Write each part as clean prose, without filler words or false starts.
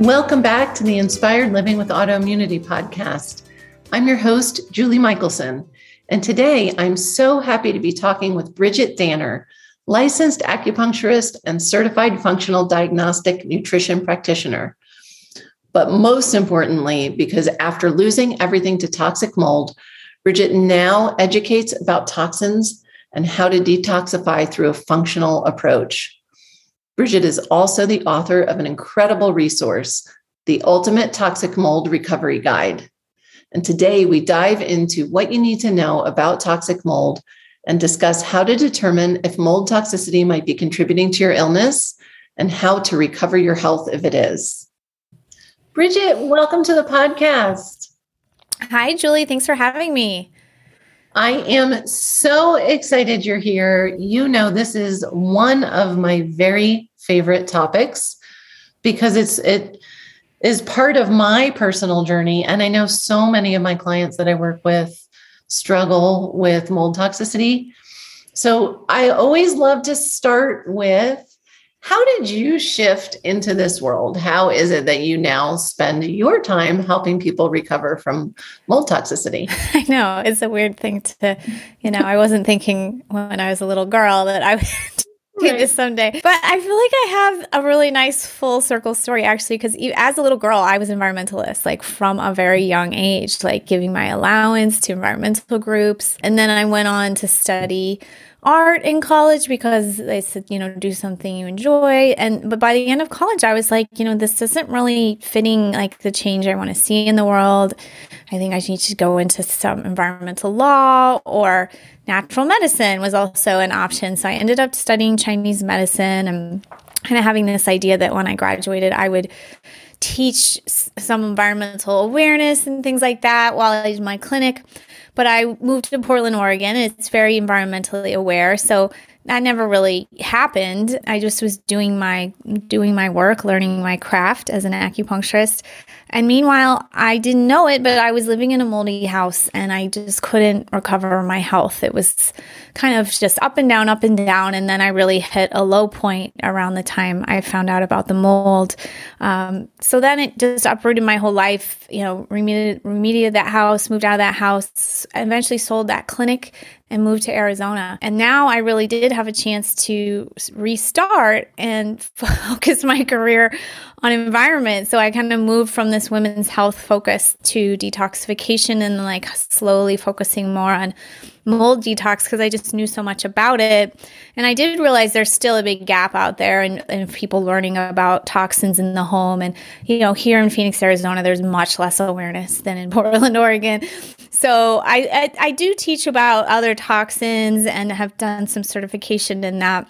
Welcome back to the Inspired Living with Autoimmunity podcast. I'm your host, Julie Michelson, and today I'm so happy to be talking with Bridget Danner, licensed acupuncturist and certified functional diagnostic nutrition practitioner. But most importantly, because after losing everything to toxic mold, Bridget now educates about toxins and how to detoxify through a functional approach. Bridget is also the author of an incredible resource, The Ultimate Toxic Mold Recovery Guide. And today we dive into what you need to know about toxic mold and discuss how to determine if mold toxicity might be contributing to your illness and how to recover your health if it is. Bridget, welcome to the podcast. Hi, Julie. Thanks for having me. I am so excited you're here. You know, this is one of my very favorite topics because it is part of my personal journey. And I know so many of my clients that I work with struggle with mold toxicity. So I always love to start with, how did you shift into this world? How is it that you now spend your time helping people recover from mold toxicity? I know, it's a weird thing to, I wasn't thinking when I was a little girl that I would do this someday. But I feel like I have a really nice full circle story, actually, because as a little girl, I was an environmentalist, like from a very young age, like giving my allowance to environmental groups. And then I went on to study art in college because they said, do something you enjoy. But by the end of college, I was like, this isn't really fitting like the change I want to see in the world. I think I need to go into some environmental law, or natural medicine was also an option. So I ended up studying Chinese medicine and kind of having this idea that when I graduated, I would teach some environmental awareness and things like that while I did my clinic. But I moved to Portland, Oregon, and it's very environmentally aware. So that never really happened. I just was doing my work, learning my craft as an acupuncturist. And meanwhile, I didn't know it, but I was living in a moldy house and I just couldn't recover my health. It was kind of just up and down, up and down. And then I really hit a low point around the time I found out about the mold. So then it just uprooted my whole life, remediated that house, moved out of that house, eventually sold that clinic and moved to Arizona. And now I really did have a chance to restart and focus my career on environment. So I kind of moved from this women's health focus to detoxification and like slowly focusing more on mold detox because I just knew so much about it. And I did realize there's still a big gap out there and people learning about toxins in the home. And, here in Phoenix, Arizona, there's much less awareness than in Portland, Oregon. So I do teach about other toxins and have done some certification in that.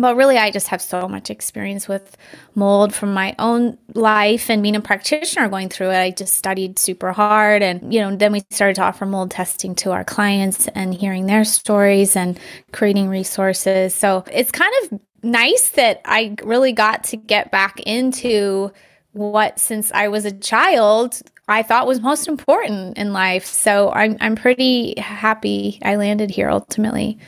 But really, I just have so much experience with mold from my own life and being a practitioner going through it. I just studied super hard. And, then we started to offer mold testing to our clients and hearing their stories and creating resources. So it's kind of nice that I really got to get back into what, since I was a child, I thought was most important in life. So I'm pretty happy I landed here ultimately.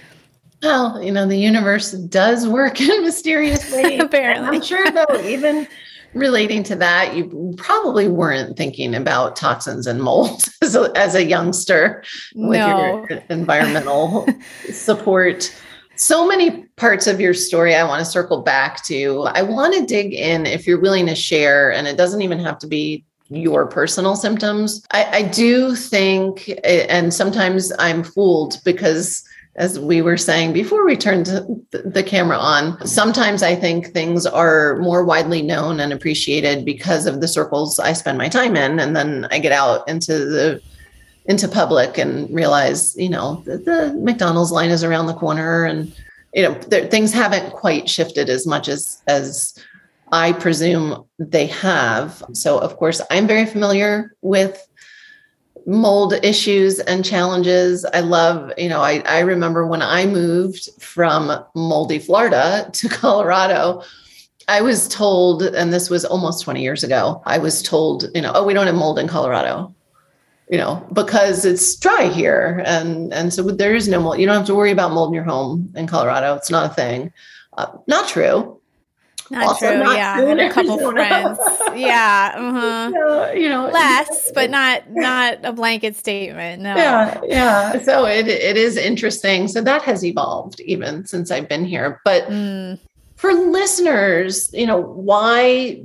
Well, the universe does work in mysterious ways. Apparently. I'm sure, though, even relating to that, you probably weren't thinking about toxins and mold as a youngster with your environmental support. So many parts of your story I want to circle back to. I want to dig in if you're willing to share, and it doesn't even have to be your personal symptoms. I do think, and sometimes I'm fooled because, as we were saying before we turned the camera on, sometimes I think things are more widely known and appreciated because of the circles I spend my time in. And then I get out into public and realize, the McDonald's line is around the corner and, things haven't quite shifted as much as I presume they have. So of course, I'm very familiar with mold issues and challenges. I love, I remember when I moved from moldy Florida to Colorado, I was told, and this was almost 20 years ago, I was told, oh, we don't have mold in Colorado, because it's dry here. And so there is no mold. You don't have to worry about mold in your home in Colorado. It's not a thing. Not true. Not true. Yeah. I had a couple friends. Yeah. Uh-huh. Less, but not a blanket statement. No. Yeah. So it is interesting. So that has evolved even since I've been here, but for listeners, why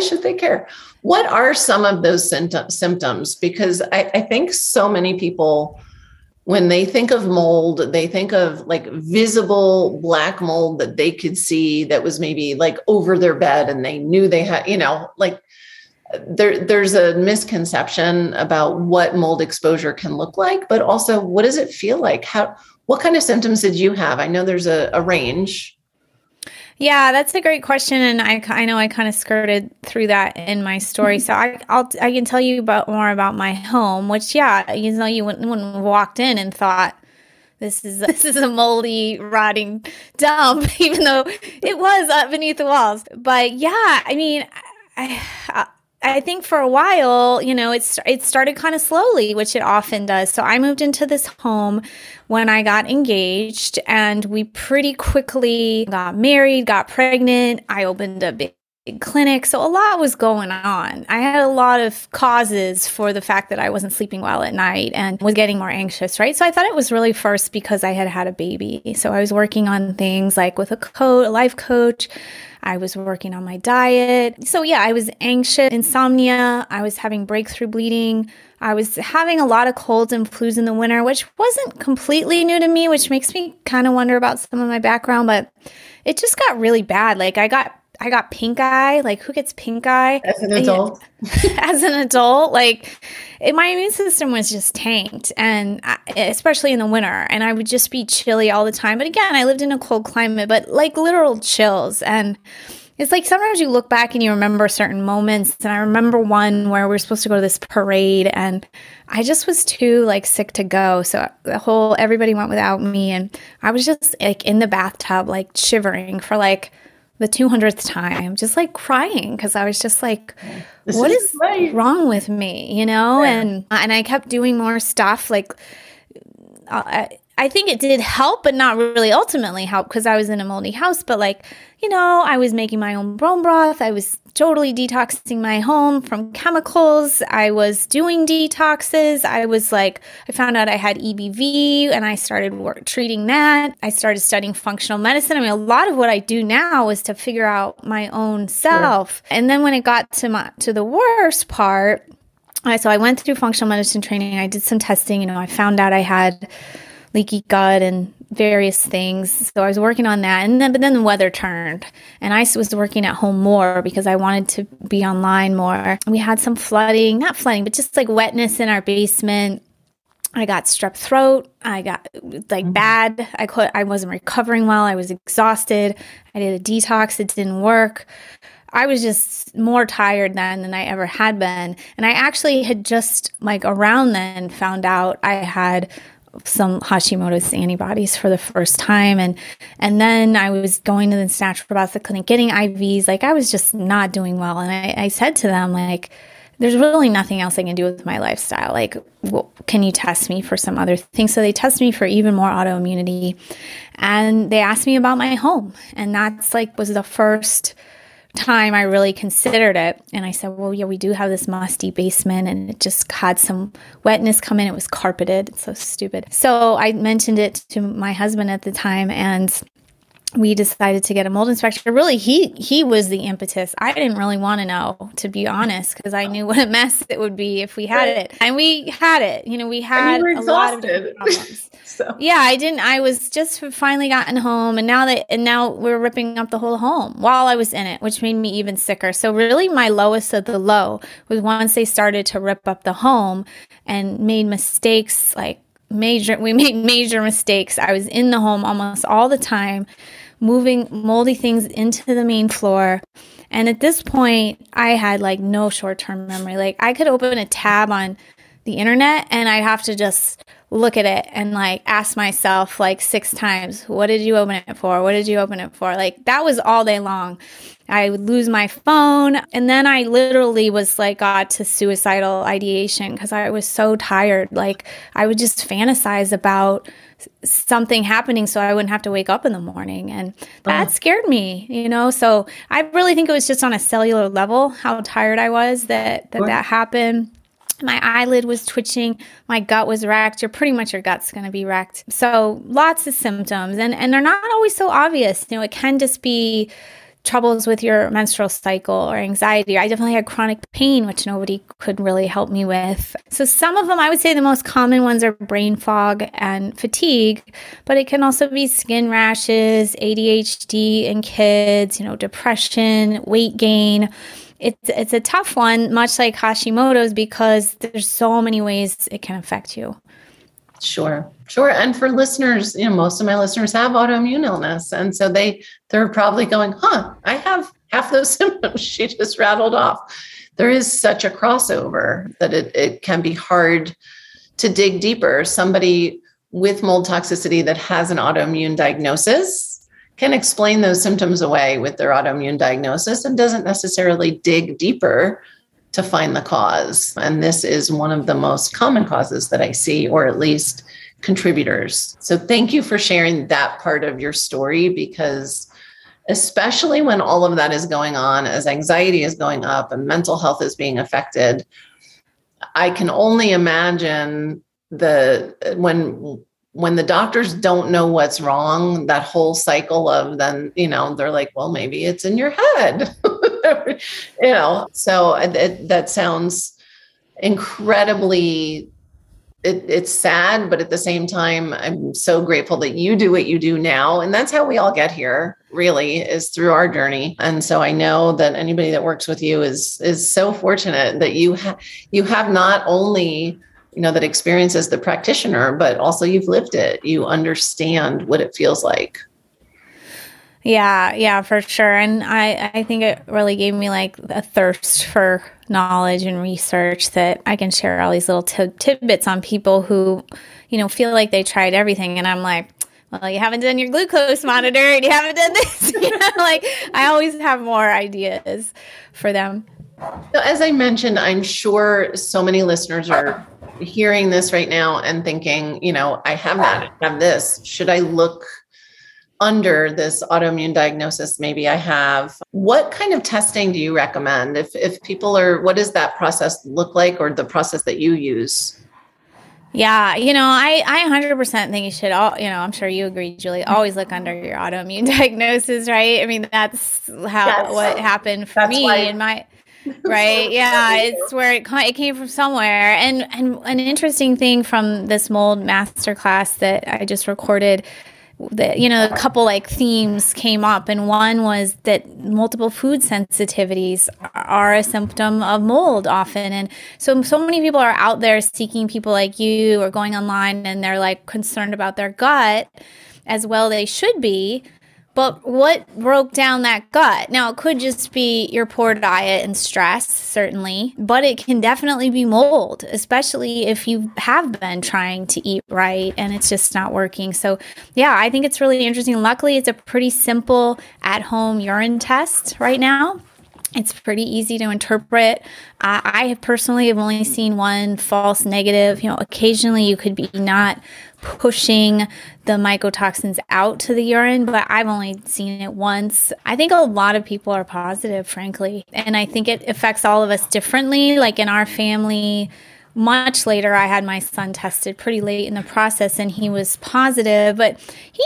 should they care? What are some of those symptoms? Because I think so many people, when they think of mold, they think of like visible black mold that they could see that was maybe like over their bed and they knew they had, like there's a misconception about what mold exposure can look like, but also what does it feel like? What kind of symptoms did you have? I know there's a range. Yeah, that's a great question. And I know I kind of skirted through that in my story. So I can tell you more about my home, which, you wouldn't have walked in and thought, this is a moldy, rotting dump, even though it was up beneath the walls. But yeah, I mean, I think for a while, it started kind of slowly, which it often does. So I moved into this home when I got engaged, and we pretty quickly got married, got pregnant. I opened a big clinic. So a lot was going on. I had a lot of causes for the fact that I wasn't sleeping well at night and was getting more anxious, right? So I thought it was really first because I had a baby. So I was working on things like with a life coach. I was working on my diet. So yeah, I was anxious, insomnia. I was having breakthrough bleeding. I was having a lot of colds and flus in the winter, which wasn't completely new to me, which makes me kind of wonder about some of my background, but it just got really bad. Like I got pink eye. Like who gets pink eye? As an adult. As an adult, my immune system was just tanked, and especially in the winter. And I would just be chilly all the time. But again, I lived in a cold climate, but like literal chills. And it's like sometimes you look back and you remember certain moments. And I remember one where we were supposed to go to this parade, and I just was too sick to go. So everybody went without me, and I was just in the bathtub, shivering for the 200th time, just crying because I was just what is wrong with me, Yeah. And I kept doing more stuff. I think it did help, but not really ultimately help because I was in a moldy house. But I was making my own bone broth. I was totally detoxing my home from chemicals. I was doing detoxes. I found out I had EBV, and I started treating that. I started studying functional medicine. I mean, a lot of what I do now is to figure out my own self. Sure. And then when it got to the worst part, so I went through functional medicine training. I did some testing. I found out I had leaky gut and various things. So I was working on that. But then the weather turned, and I was working at home more because I wanted to be online more. We had some flooding, not flooding, but just wetness in our basement. I got strep throat. I got bad. I wasn't recovering well. I was exhausted. I did a detox. It didn't work. I was just more tired then than I ever had been. And I actually had just around then found out I had some Hashimoto's antibodies for the first time. And then I was going to the naturopathic clinic, getting IVs. I was just not doing well. And I said to them, there's really nothing else I can do with my lifestyle. Can you test me for some other thing? So they test me for even more autoimmunity. And they asked me about my home. And that's was the first time I really considered it. And I said, well, yeah, we do have this musty basement, and it just had some wetness come in. It was carpeted. It's so stupid. So I mentioned it to my husband at the time, and we decided to get a mold inspection. Really, he was the impetus. I didn't really want to know, to be honest, because I knew what a mess it would be if we had it. And we had it. We had a lot of different problems. So. Yeah, I didn't. I was just finally gotten home, and now we're ripping up the whole home while I was in it, which made me even sicker. So really, my lowest of the low was once they started to rip up the home and made mistakes. We made major mistakes. I was in the home almost all the time. moving moldy things into the main floor. And at this point, I had like no short-term memory. Like I could open a tab on the internet and I'd have to just look at it and like ask myself like 6 times, what did you open it for? What did you open it for? Like that was all day long. I would lose my phone. And then I literally was like got to suicidal ideation because I was so tired. Like I would just fantasize about something happening so I wouldn't have to wake up in the morning. And that scared me, you know? So I really think it was just on a cellular level, how tired I was that happened. My eyelid was twitching. My gut was wrecked. Your gut's going to be wrecked. So lots of symptoms. And they're not always so obvious. You know, it can just be troubles with your menstrual cycle or anxiety. I definitely had chronic pain, which nobody could really help me with. So some of them, I would say the most common ones are brain fog and fatigue, but it can also be skin rashes, ADHD in kids, you know, depression, weight gain. It's a tough one, much like Hashimoto's, because there's so many ways it can affect you. Sure. And for listeners, you know, most of my listeners have autoimmune illness. And so they're probably going, I have half those symptoms she just rattled off. There is such a crossover that it can be hard to dig deeper. Somebody with mold toxicity that has an autoimmune diagnosis can explain those symptoms away with their autoimmune diagnosis and doesn't necessarily dig deeper to find the cause. And this is one of the most common causes that I see, or at least contributors. So thank you for sharing that part of your story, because especially when all of that is going on, as anxiety is going up and mental health is being affected, I can only imagine when the doctors don't know what's wrong, that whole cycle of then, you know, they're like, well, maybe it's in your head, you know? So that sounds incredibly, it's sad, but at the same time, I'm so grateful that you do what you do now. And that's how we all get here, really, is through our journey. And so I know that anybody that works with you is so fortunate that you have not only, you know, that experience as the practitioner, but also you've lived it. You understand what it feels like. Yeah, for sure. And I think it really gave me like a thirst for knowledge and research that I can share all these little tidbits on people who, you know, feel like they tried everything. And I'm like, well, you haven't done your glucose monitor and you haven't done this. You know, like I always have more ideas for them. So as I mentioned, I'm sure so many listeners are hearing this right now and thinking, you know, I have that, I have this. Should I look under this autoimmune diagnosis? Maybe I have. What kind of testing do you recommend if people are, what does that process look like, or the process that you use? Yeah, you know, I 100% think you should all, you know, I'm sure you agree, Julie, always look under your autoimmune diagnosis, right? I mean, that's how what happened for me and my... Right. Yeah. It's where it came from somewhere. And an interesting thing from this mold masterclass that I just recorded, that, you know, a couple like themes came up. And one was that multiple food sensitivities are a symptom of mold often. And so many people are out there seeking people like you, or going online, and they're like concerned about their gut, as well they should be. But what broke down that gut? Now, it could just be your poor diet and stress, certainly, but it can definitely be mold, especially if you have been trying to eat right and it's just not working. So, yeah, I think it's really interesting. Luckily, it's a pretty simple at-home urine test right now. It's pretty easy to interpret. I personally have only seen one false negative. You know, occasionally you could be not pushing the mycotoxins out to the urine, but I've only seen it once. I think a lot of people are positive, frankly. And I think it affects all of us differently. Like in our family, much later, I had my son tested pretty late in the process, and he was positive, but he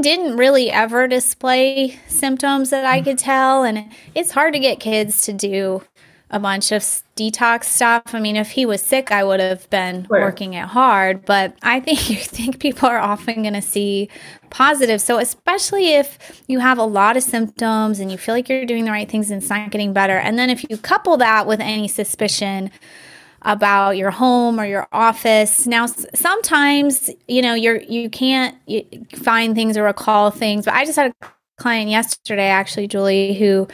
didn't really ever display symptoms that I could tell. And it's hard to get kids to do a bunch of detox stuff. I mean, if he was sick, I would have been working it hard, but I think people are often going to see positive. So especially if you have a lot of symptoms and you feel like you're doing the right things and it's not getting better. And then if you couple that with any suspicion about your home or your office. Now, sometimes, you know, you can't find things or recall things, but I just had a client yesterday, actually, Julie, who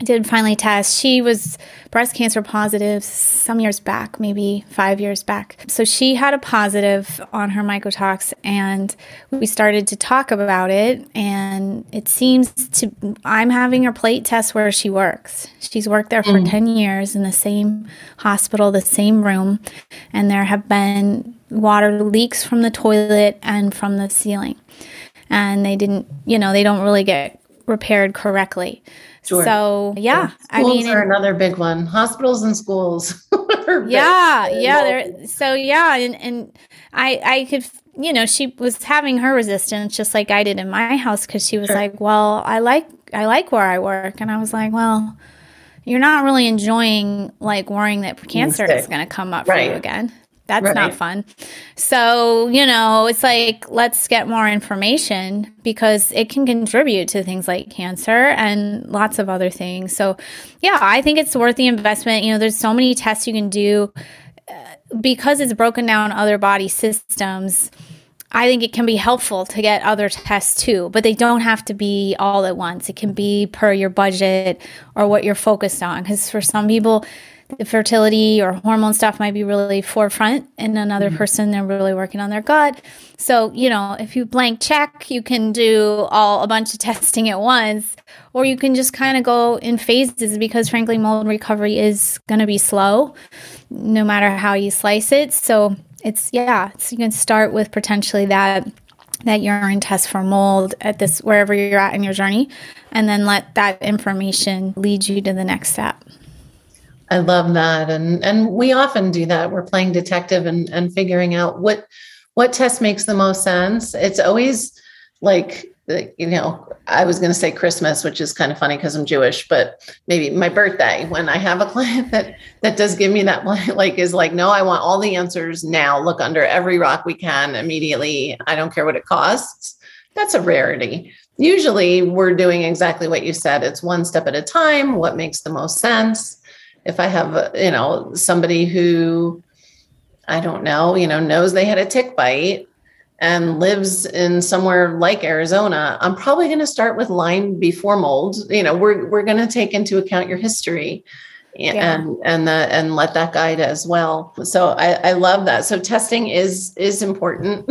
did finally test. She was breast cancer positive some years back, maybe 5 years back. So she had a positive on her mycotox, and we started to talk about it. And it seems to, I'm having her plate test where she works. She's worked there for 10 years in the same hospital, the same room. And there have been water leaks from the toilet and from the ceiling. And they didn't, you know, they don't really get repaired correctly. Sure. So, yeah, I mean, schools are another big one. Hospitals and schools. So, yeah. And I could, you know, she was having her resistance just like I did in my house. Cause she was like, well, I like where I work. And I was like, well, you're not really enjoying like worrying that cancer is going to come up for you again. That's not fun. So, you know, it's like, let's get more information because it can contribute to things like cancer and lots of other things. So, yeah, I think it's worth the investment. You know, there's so many tests you can do because it's broken down other body systems. I think it can be helpful to get other tests too, but they don't have to be all at once. It can be per your budget or what you're focused on. Because for some people, the fertility or hormone stuff might be really forefront, and another person, they're really working on their gut. So, you know, if you blank check, you can do a bunch of testing at once, or you can just kind of go in phases because, frankly, mold recovery is going to be slow no matter how you slice it. So it's, you can start with potentially that urine test for mold at this, wherever you're at in your journey, and then let that information lead you to the next step. I love that. And we often do that. We're playing detective and figuring out what test makes the most sense. It's always like, you know, I was going to say Christmas, which is kind of funny because I'm Jewish, but maybe my birthday, when I have a client that does give me that one, like, is like, no, I want all the answers now. Look under every rock we can immediately. I don't care what it costs. That's a rarity. Usually we're doing exactly what you said. It's one step at a time. What makes the most sense? If I have, you know, somebody who, I don't know, you know, knows they had a tick bite and lives in somewhere like Arizona, I'm probably going to start with Lyme before mold. You know, we're going to take into account your history and let that guide as well. So I love that. So testing is important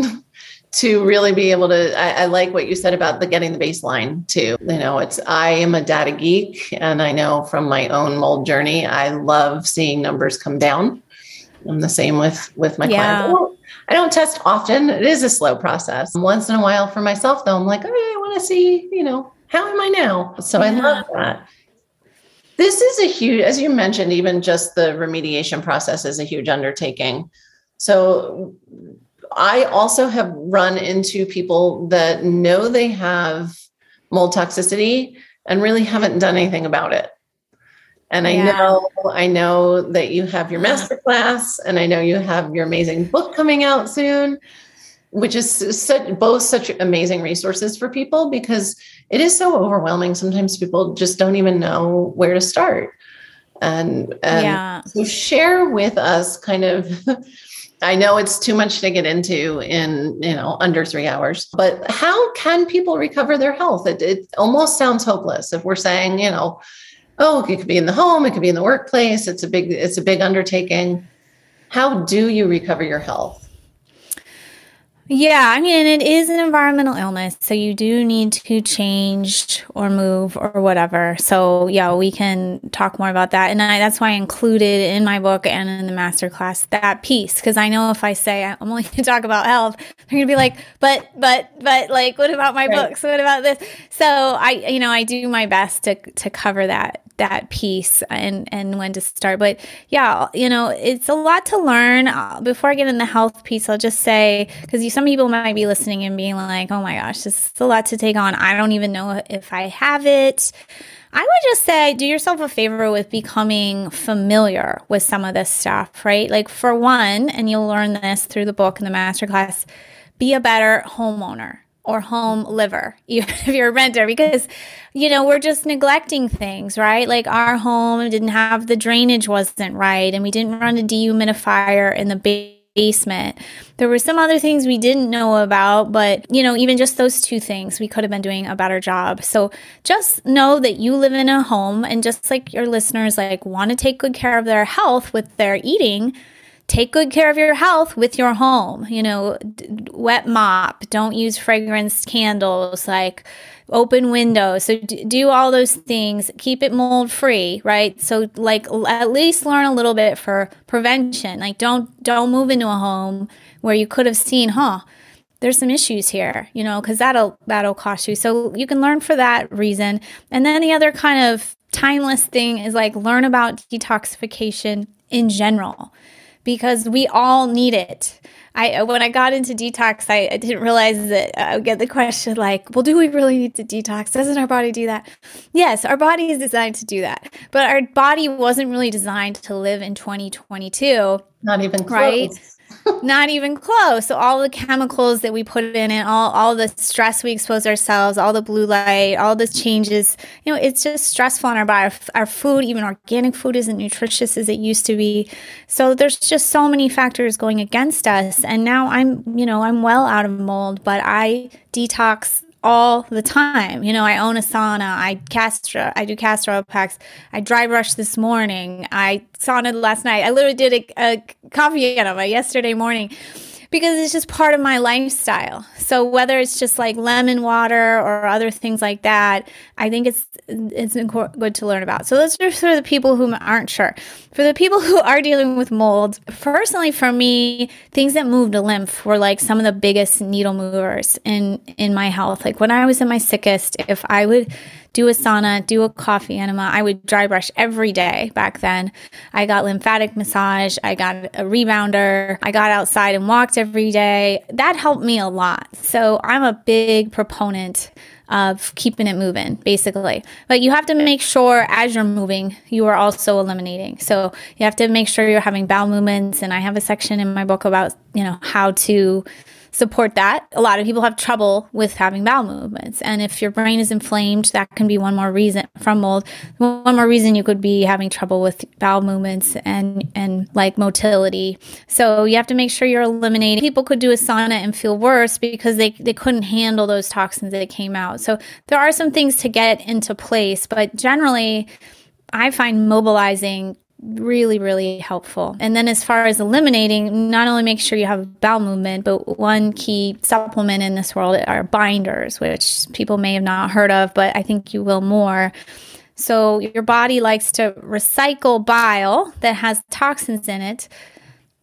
to really be able to, I like what you said about getting the baseline too. You know, I am a data geek, and I know from my own mold journey, I love seeing numbers come down. I'm the same with my clients. I don't test often. It is a slow process. Once in a while for myself though, I'm like, all right, I want to see, you know, how am I now? So I love that. This is a huge, as you mentioned, even just the remediation process is a huge undertaking. So I also have run into people that know they have mold toxicity and really haven't done anything about it. And I know that you have your masterclass, and I know you have your amazing book coming out soon, which is both such amazing resources for people because it is so overwhelming. Sometimes people just don't even know where to start. And so share with us kind of... I know it's too much to get into in, you know, under 3 hours, but how can people recover their health? It almost sounds hopeless if we're saying, you know, oh, it could be in the home, it could be in the workplace. It's a big undertaking. How do you recover your health? Yeah, I mean, it is an environmental illness, so you do need to change or move or whatever. So, yeah, we can talk more about that. And that's why I included in my book and in the masterclass that piece, because I know if I say I'm only going to talk about health, they're going to be like, but like, what about my books? What about this? So I do my best to cover that piece and when to start. But yeah, you know, it's a lot to learn. Before I get in the health piece, I'll just say, because some people might be listening and being like, oh my gosh, this is a lot to take on. I don't even know if I have it. I would just say do yourself a favor with becoming familiar with some of this stuff, right? Like for one, and you'll learn this through the book and the masterclass, be a better homeowner or home liver, even if you're a renter, because, you know, we're just neglecting things, right? Like our home didn't have the drainage wasn't right, and we didn't run a dehumidifier in the basement. basement. There were some other things we didn't know about, but, you know, even just those two things, we could have been doing a better job. So just know that you live in a home, and just like your listeners, like, want to take good care of their health with their eating, take good care of your health with your home. You know, wet mop, don't use fragranced candles, like open windows. So do all those things, keep it mold free, right? So like at least learn a little bit for prevention. Like don't move into a home where you could have seen, there's some issues here, you know, because that'll cost you. So you can learn for that reason. And then the other kind of timeless thing is like learn about detoxification in general, because we all need it. When I got into detox, I didn't realize that I would get the question like, well, do we really need to detox? Doesn't our body do that? Yes, our body is designed to do that. But our body wasn't really designed to live in 2022. Not even close. Right? Not even close. So all the chemicals that we put in it, all the stress we expose ourselves, all the blue light, all the changes, you know, it's just stressful on our body. Our food, even organic food, isn't nutritious as it used to be. So there's just so many factors going against us. And now I'm well out of mold, but I detox all the time. You know, I own a sauna, I do castor oil packs, I dry brushed this morning, I saunaed last night. I literally did a coffee enema yesterday morning because it's just part of my lifestyle. So whether it's just like lemon water or other things like that, I think it's good to learn about. So those are sort of the people who aren't sure. For the people who are dealing with mold, personally for me, things that moved a lymph were like some of the biggest needle movers in my health. Like when I was in my sickest, if I would do a sauna, do a coffee enema, I would dry brush every day back then. I got lymphatic massage, I got a rebounder, I got outside and walked every day. That helped me a lot. So I'm a big proponent of keeping it moving, basically. But you have to make sure as you're moving, you are also eliminating. So you have to make sure you're having bowel movements. And I have a section in my book about, you know, how to support that. A lot of people have trouble with having bowel movements. And if your brain is inflamed, that can be one more reason from mold. One more reason you could be having trouble with bowel movements and like motility. So you have to make sure you're eliminating. People could do a sauna and feel worse because they couldn't handle those toxins that came out. So there are some things to get into place, but generally I find mobilizing really, really helpful. And then as far as eliminating, not only make sure you have bowel movement, but one key supplement in this world are binders, which people may have not heard of, but I think you will more. So your body likes to recycle bile that has toxins in it,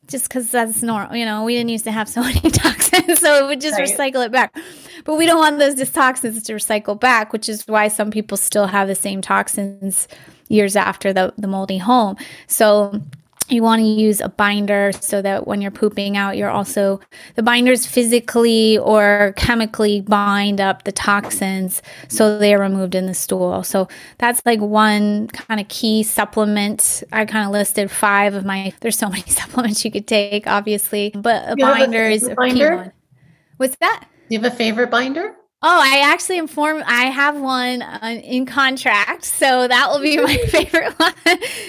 just because that's normal. You know, we didn't used to have so many toxins, so it would just recycle it back. But we don't want those toxins to recycle back, which is why some people still have the same toxins years after the moldy home. So you want to use a binder so that when you're pooping out, you're also, the binders physically or chemically bind up the toxins so they are removed in the stool. So that's like one kind of key supplement. I kind of listed 5 of my, there's so many supplements you could take, obviously, but a binder is a key one. What's that? Do you have a favorite binder? Oh, I have one in contract, so that will be my favorite one.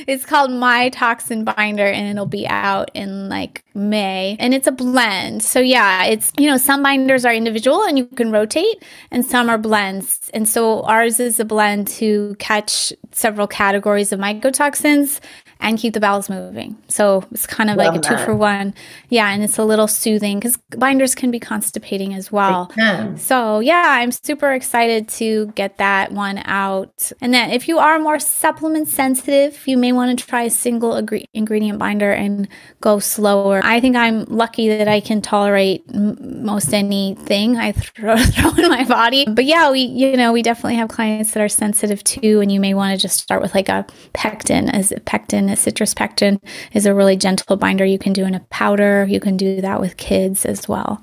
It's called My Toxin Binder, and it'll be out in like May, and it's a blend. So yeah, it's, you know, some binders are individual and you can rotate, and some are blends. And so ours is a blend to catch several categories of mycotoxins and keep the bowels moving. So it's kind of like a 2-for-1. Yeah, and it's a little soothing because binders can be constipating as well. So yeah, I'm super excited to get that one out. And then if you are more supplement sensitive, you may want to try a single ingredient binder and go slower. I think I'm lucky that I can tolerate most anything I throw in my body. But yeah, we definitely have clients that are sensitive too, and you may want to just start with like a pectin, a citrus pectin is a really gentle binder you can do in a powder. You can do that with kids as well.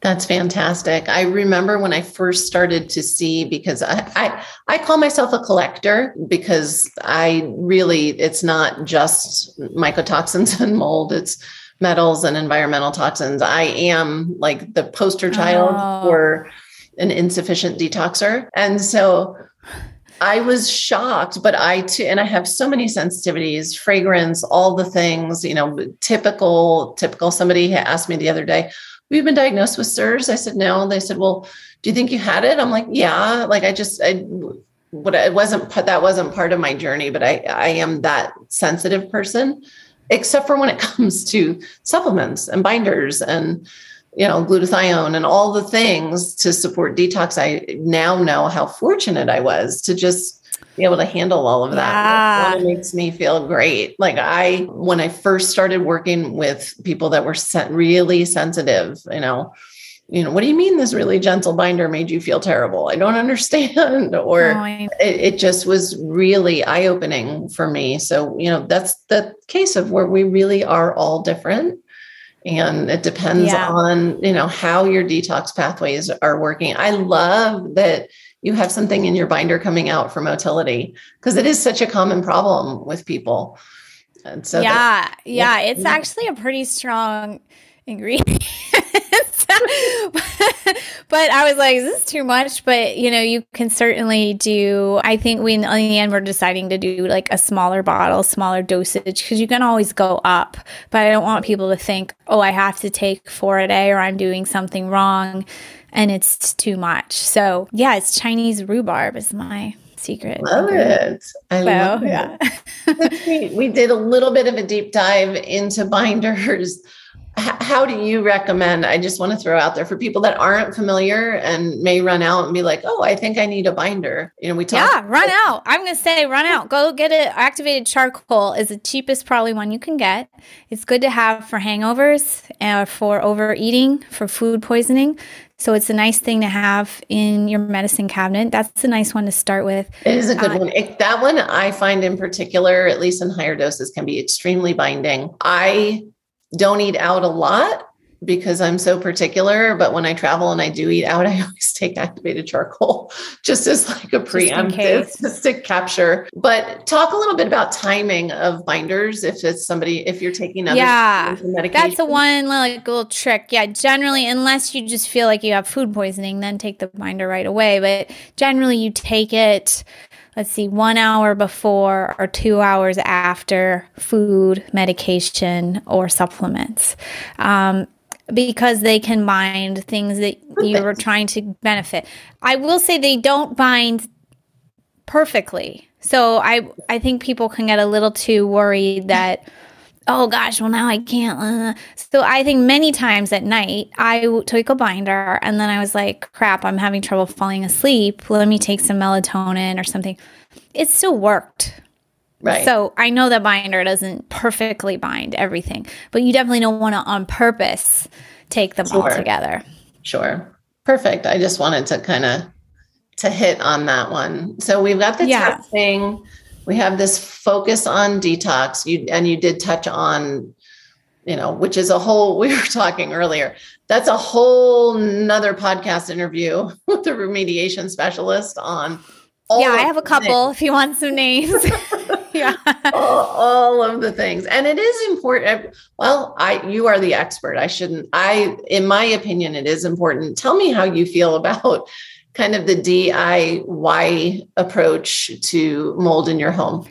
That's fantastic. I remember when I first started to see, because I call myself a collector, because I really, it's not just mycotoxins and mold, it's metals and environmental toxins. I am like the poster child for an insufficient detoxer. And so I was shocked, but I too, and I have so many sensitivities, fragrance, all the things, you know, typical. Somebody asked me the other day, we've been diagnosed with SIRS. I said, no. They said, well, do you think you had it? I'm like, yeah. Like that wasn't part of my journey, but I am that sensitive person, except for when it comes to supplements and binders and, you know, glutathione and all the things to support detox. I now know how fortunate I was to just be able to handle all of that. Yeah. It makes me feel great. Like when I first started working with people that were really sensitive, you know, what do you mean this really gentle binder made you feel terrible? I don't understand. It just was really eye-opening for me. So, you know, that's the case of where we really are all different. And it depends on, you know, how your detox pathways are working. I love that you have something in your binder coming out for motility, because it is such a common problem with people. And so it's actually a pretty strong ingredient. But I was like, is this too much? But, you know, you can certainly do, I think in the end, we're deciding to do like a smaller bottle, smaller dosage, because you can always go up. But I don't want people to think, oh, I have to take 4 a day or I'm doing something wrong and it's too much. So yeah, it's Chinese rhubarb is my secret. Love it. I love it. Yeah. That's great. We did a little bit of a deep dive into binders. How do you recommend? I just want to throw out there for people that aren't familiar and may run out and be like, oh, I think I need a binder. You know, we talk. Yeah, run out. I'm going to say run out. Go get it. Activated charcoal is the cheapest probably one you can get. It's good to have for hangovers or for overeating, for food poisoning. So it's a nice thing to have in your medicine cabinet. That's a nice one to start with. It is a good one. That one I find in particular, at least in higher doses, can be extremely binding. I don't eat out a lot because I'm so particular, but when I travel and I do eat out, I always take activated charcoal just as like a preemptive just to capture. But talk a little bit about timing of binders. If you're taking other medication. That's the one little trick. Yeah. Generally, unless you just feel like you have food poisoning, then take the binder right away. But generally you take it, 1 hour before or 2 hours after food, medication, or supplements, because they can bind things that you were trying to benefit. I will say they don't bind perfectly. So I think people can get a little too worried that, oh gosh, well now I can't. So I think many times at night I took a binder and then I was like, crap, I'm having trouble falling asleep. Let me take some melatonin or something. It still worked. Right. So I know the binder doesn't perfectly bind everything, but you definitely don't want to on purpose take them all together. Sure. Perfect. I just wanted to kind of hit on that one. So we've got the testing. We have this focus on detox, and you did touch on, you know, which is we were talking earlier. That's a whole nother podcast interview with the remediation specialist on all. Yeah, I have a couple if you want some names. Yeah, all of the things. And it is important. Well, you are the expert. In my opinion, it is important. Tell me how you feel about kind of the DIY approach to mold in your home.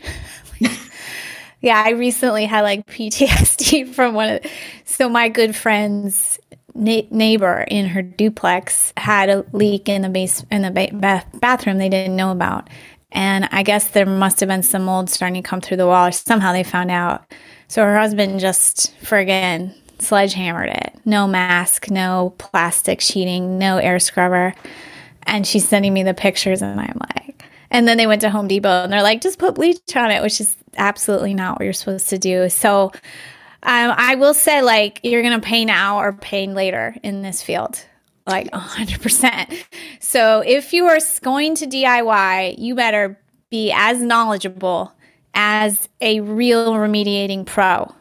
Yeah, I recently had PTSD from so my good friend's neighbor in her duplex had a leak in the bathroom they didn't know about. And I guess there must have been some mold starting to come through the wall, or somehow they found out. So her husband just friggin' sledgehammered it. No mask, no plastic sheeting, no air scrubber. And she's sending me the pictures, and I'm like, and then they went to Home Depot and they're like, just put bleach on it, which is absolutely not what you're supposed to do. So I will say, you're going to pay now or pay later in this field, 100%. So if you are going to DIY, you better be as knowledgeable as a real remediating pro.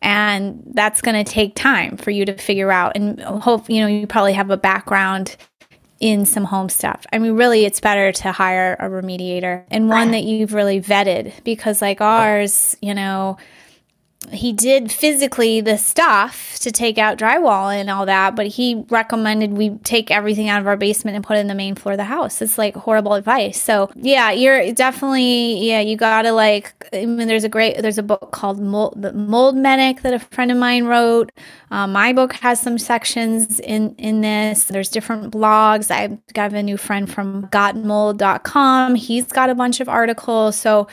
And that's going to take time for you to figure out, and hope, you probably have a background in some home stuff. I mean, really, it's better to hire a remediator and one that you've really vetted, because ours, he did physically the stuff to take out drywall and all that, but he recommended we take everything out of our basement and put it in the main floor of the house. It's like horrible advice. So yeah, you're definitely, yeah, you gotta like, I mean, there's a book called Mold Medic that a friend of mine wrote. My book has some sections in this. There's different blogs. I've got a new friend from gottenmold.com. He's got a bunch of articles. So,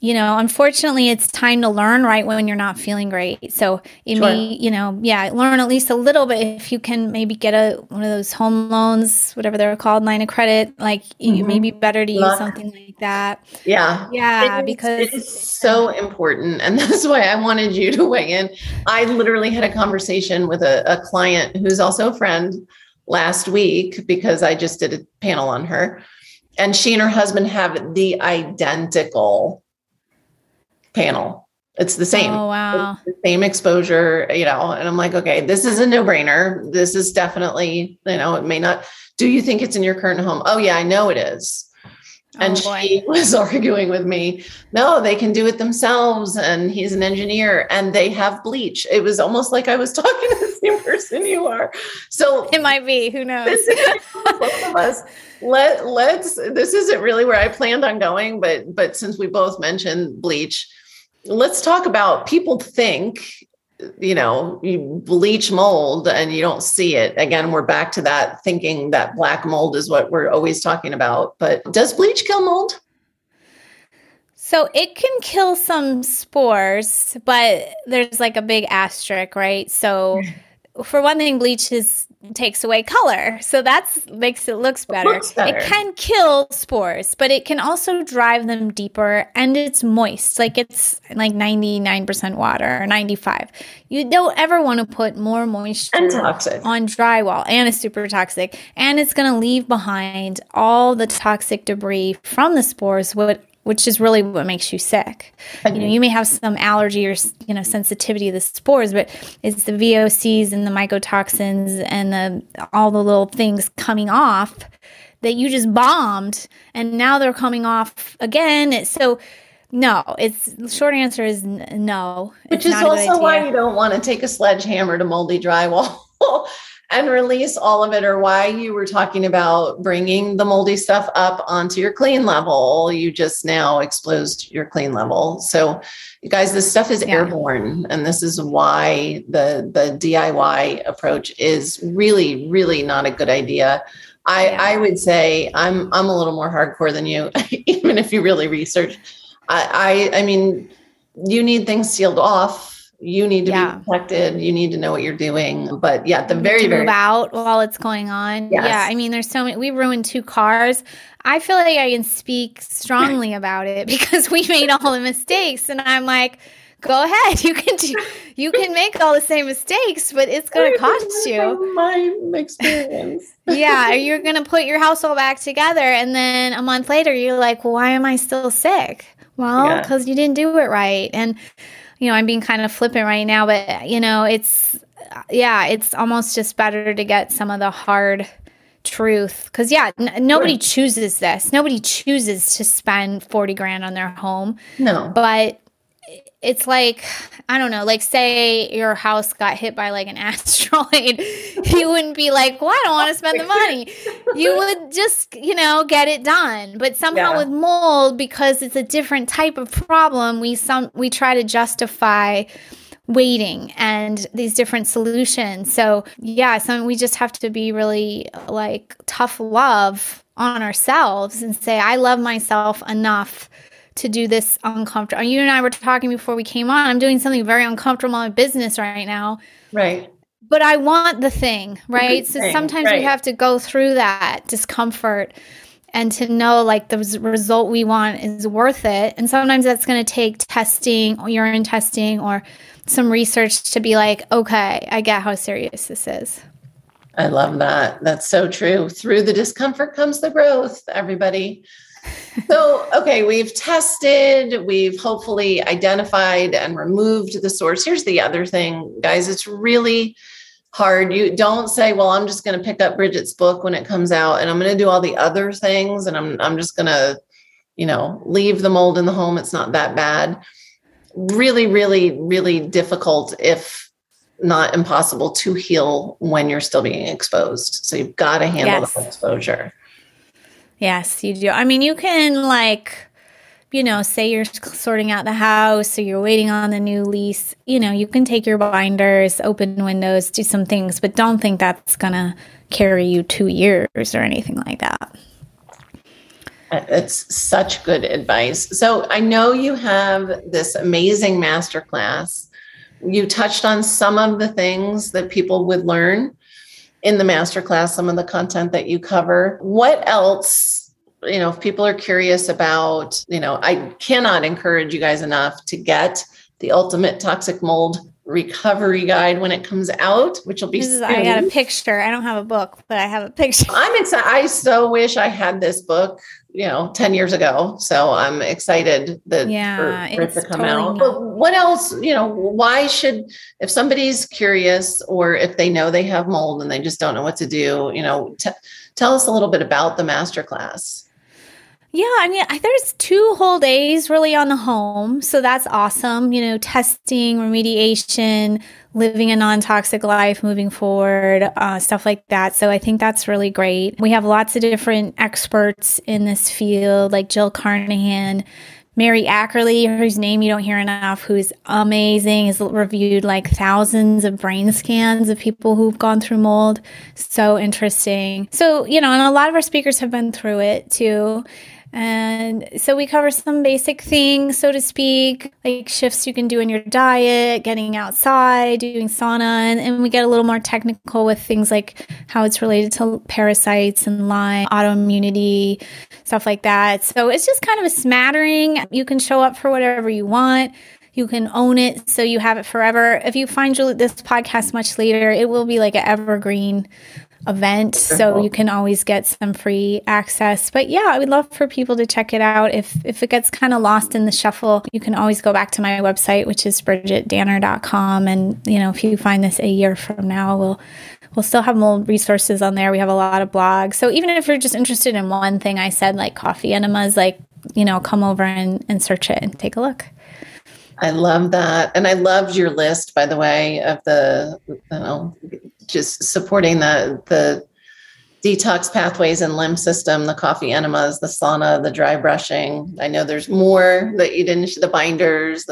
you know, unfortunately, it's time to learn right when you're not feeling great. So it may, you know, yeah, learn at least a little bit. If you can maybe get one of those home loans, whatever they're called, line of credit, like it may be better to use something like that. Yeah. Yeah, because it is so important. And that's why I wanted you to weigh in. I literally had a conversation with a client who's also a friend last week because I just did a panel on her. And she and her husband have the identical panel. It's the same. Oh, wow. It's the same exposure, you know, and I'm like, okay, this is a no-brainer. This is definitely, you know, it may not. Do you think it's in your current home? Oh yeah, I know it is. And she was arguing with me. No, they can do it themselves. And he's an engineer and they have bleach. It was almost like I was talking to the same person you are. So it might be, who knows? Both of us. This isn't really where I planned on going, but since we both mentioned bleach, let's talk about people think, you know, you bleach mold and you don't see it. Again, we're back to that thinking that black mold is what we're always talking about. But does bleach kill mold? So it can kill some spores, but there's like a big asterisk, right? So for one thing, bleach takes away color. So makes it looks better. It can kill spores, but it can also drive them deeper, and it's moist. Like it's like 99% water or 95. You don't ever want to put more moisture on drywall, and it's super toxic, and it's going to leave behind all the toxic debris from the spores, which is really what makes you sick. You know, you may have some allergy or, you know, sensitivity to the spores, but it's the VOCs and the mycotoxins and all the little things coming off that you just bombed, and now they're coming off again. So no, short answer is no. Which is also why you don't want to take a sledgehammer to moldy drywall and release all of it, or why you were talking about bringing the moldy stuff up onto your clean level. You just now exposed your clean level. So you guys, this stuff is airborne, and this is why the DIY approach is really, really not a good idea. I would say I'm a little more hardcore than you, even if you really research. I mean, you need things sealed off. You need to be protected. You need to know what you're doing. But yeah, the very, very move out while it's going on. Yes. Yeah. I mean, there's so many, we ruined 2 cars. I feel like I can speak strongly about it because we made all the mistakes, and I'm like, go ahead. You can make all the same mistakes, but it's going to cost you. My experience. Yeah. You're going to put your household back together. And then a month later, you're like, well, why am I still sick? Well, because you didn't do it right. And you know, I'm being kind of flippant right now, but, you know, it's almost just better to get some of the hard truth. Because, yeah, nobody chooses this. Nobody chooses to spend $40,000 on their home. No. But it's like, I don't know, like say your house got hit by like an asteroid. You wouldn't be like, well, I don't want to spend the money. You would just, you know, get it done. But somehow with mold, because it's a different type of problem, we try to justify waiting and these different solutions. So yeah, we just have to be really like tough love on ourselves and say, I love myself enough to do this uncomfortable. You and I were talking before we came on. I'm doing something very uncomfortable in business right now. Right. But I want the thing, right? So sometimes we have to go through that discomfort and to know like the result we want is worth it. And sometimes that's going to take testing or urine testing or some research to be like, okay, I get how serious this is. I love that. That's so true. Through the discomfort comes the growth, everybody. So, okay, we've tested, we've hopefully identified and removed the source. Here's the other thing, guys, it's really hard. You don't say, well, I'm just going to pick up Bridget's book when it comes out and I'm going to do all the other things. And I'm just going to, you know, leave the mold in the home. It's not that bad. really, really, really difficult, if not impossible, to heal when you're still being exposed. So you've got to handle the exposure. Yes, you do. I mean, you can, like, you know, say you're sorting out the house, so you're waiting on the new lease, you know, you can take your binders, open windows, do some things, but don't think that's going to carry you 2 years or anything like that. It's such good advice. So I know you have this amazing masterclass. You touched on some of the things that people would learn in the masterclass, some of the content that you cover. What else, you know, if people are curious about, you know, I cannot encourage you guys enough to get the Ultimate Toxic Mold Recovery Guide when it comes out, which will be soon. I got a picture. I don't have a book, but I have a picture. I'm excited. I so wish I had this book, you know, 10 years ago. So I'm excited that for it to come out. But what else, you know, why should, if somebody's curious or if they know they have mold and they just don't know what to do, you know, tell us a little bit about the masterclass. Yeah, I mean, there's 2 whole days really on the home. So that's awesome. You know, testing, remediation, living a non-toxic life, moving forward, stuff like that. So I think that's really great. We have lots of different experts in this field, like Jill Carnahan, Mary Ackerley, whose name you don't hear enough, who's amazing, has reviewed like thousands of brain scans of people who've gone through mold. So interesting. So, you know, and a lot of our speakers have been through it too. And so we cover some basic things, so to speak, like shifts you can do in your diet, getting outside, doing sauna, and we get a little more technical with things like how it's related to parasites and Lyme, autoimmunity, stuff like that. So it's just kind of a smattering. You can show up for whatever you want. You can own it so you have it forever. If you find this podcast much later, it will be like an evergreen event, so you can always get some free access. But yeah, I would love for people to check it out. If it gets kind of lost in the shuffle, you can always go back to my website, which is BridgetDanner.com. And, you know, if you find this a year from now, we'll still have mold resources on there. We have a lot of blogs. So even if you're just interested in one thing I said, like coffee enemas, like, you know, come over and search it and take a look. I love that. And I loved your list, by the way, of the, you know, just supporting the detox pathways and limb system, the coffee enemas, the sauna, the dry brushing. I know there's more that you didn't, the binders,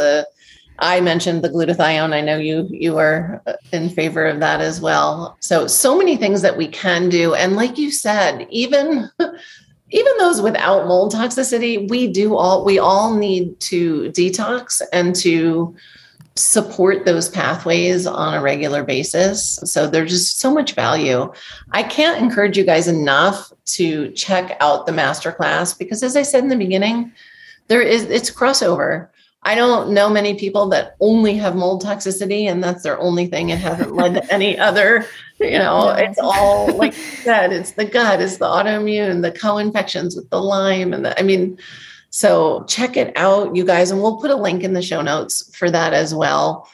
I mentioned the glutathione. I know you were in favor of that as well. So many things that we can do. And like you said, even those without mold toxicity, we all need to detox and to support those pathways on a regular basis. So there's just so much value. I can't encourage you guys enough to check out the masterclass because, as I said in the beginning, it's crossover. I don't know many people that only have mold toxicity and that's their only thing. It hasn't led to any other, you know, it's all, like you said, it's the gut, it's the autoimmune, the co-infections with the Lyme. So check it out, you guys. And we'll put a link in the show notes for that as well.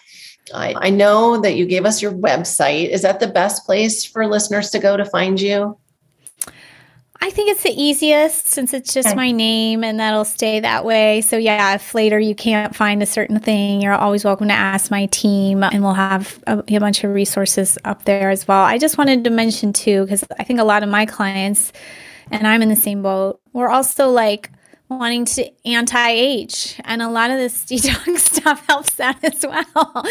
I know that you gave us your website. Is that the best place for listeners to go to find you? I think it's the easiest since it's just my name and that'll stay that way. So yeah, if later you can't find a certain thing, you're always welcome to ask my team and we'll have a bunch of resources up there as well. I just wanted to mention too, because I think a lot of my clients, and I'm in the same boat, we're also like wanting to anti-age, and a lot of this detox stuff helps that as well.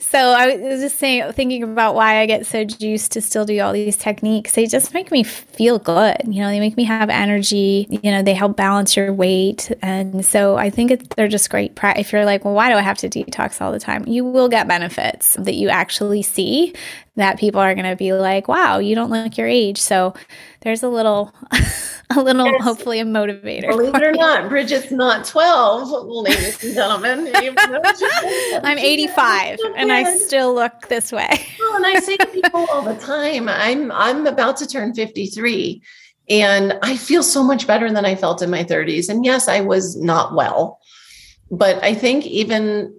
So I was just thinking about why I get so juiced to still do all these techniques. They just make me feel good. You know, they make me have energy. You know, they help balance your weight. And so I think they're just great. If you're like, well, why do I have to detox all the time? You will get benefits that you actually see that people are going to be like, wow, you don't look your age. So there's a little, yes, hopefully a motivator. Believe it or not, Bridget's not 12, ladies and gentlemen. I'm 85 and I still look this way. Well, and I say to people all the time, I'm about to turn 53 and I feel so much better than I felt in my 30s. And yes, I was not well, but I think even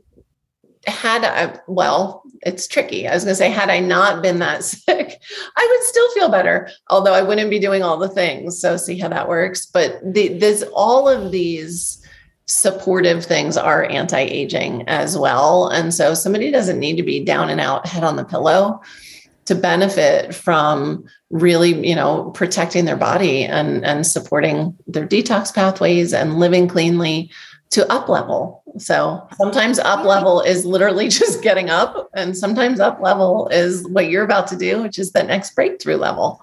it's tricky. I was going to say, had I not been that sick, I would still feel better, although I wouldn't be doing all the things. So see how that works. But all of these supportive things are anti-aging as well. And so somebody doesn't need to be down and out, head on the pillow, to benefit from really, protecting their body and supporting their detox pathways and living cleanly to up level. So sometimes up level is literally just getting up, and sometimes up level is what you're about to do, which is the next breakthrough level.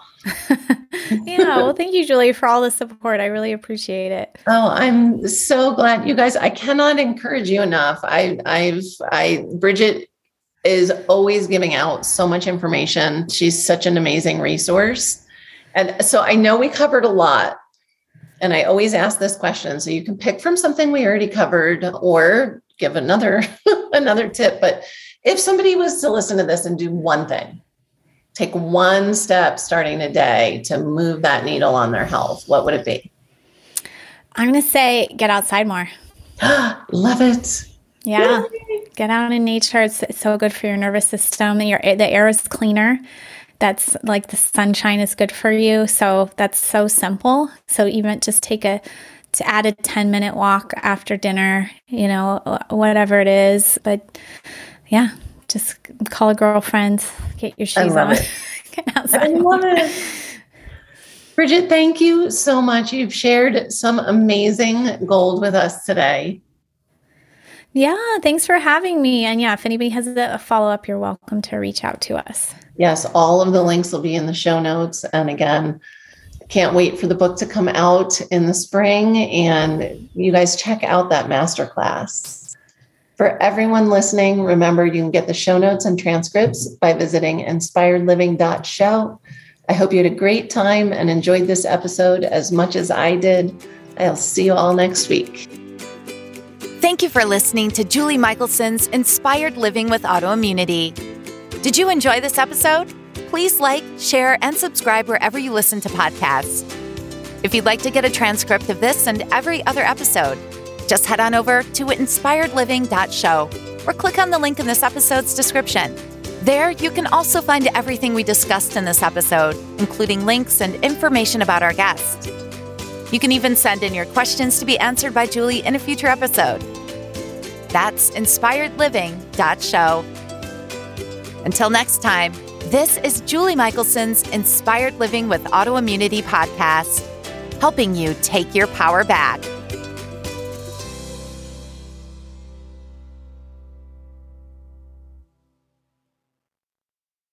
Well, thank you, Julie, for all the support. I really appreciate it. Oh, I'm so glad, you guys. I cannot encourage you enough. Bridget is always giving out so much information. She's such an amazing resource. And so I know we covered a lot, and I always ask this question, so you can pick from something we already covered or give another tip. But if somebody was to listen to this and do one thing, take one step starting today to move that needle on their health, what would it be? I'm going to say get outside more. Love it. Yeah. Yay. Get out in nature. It's so good for your nervous system. The air is cleaner. That's like the sunshine is good for you. So that's so simple. So even just add a 10-minute walk after dinner, whatever it is. But yeah, just call a girlfriend, get your shoes on. Get outside. I love it. Bridget, thank you so much. You've shared some amazing gold with us today. Yeah, thanks for having me. And yeah, if anybody has a follow-up, you're welcome to reach out to us. Yes, all of the links will be in the show notes. And again, can't wait for the book to come out in the spring. And you guys check out that masterclass. For everyone listening, remember you can get the show notes and transcripts by visiting inspiredliving.show. I hope you had a great time and enjoyed this episode as much as I did. I'll see you all next week. Thank you for listening to Julie Michelson's Inspired Living with Autoimmunity. Did you enjoy this episode? Please like, share, and subscribe wherever you listen to podcasts. If you'd like to get a transcript of this and every other episode, just head on over to inspiredliving.show or click on the link in this episode's description. There, you can also find everything we discussed in this episode, including links and information about our guests. You can even send in your questions to be answered by Julie in a future episode. That's inspiredliving.show. Until next time, this is Julie Michelson's Inspired Living with Autoimmunity Podcast, helping you take your power back.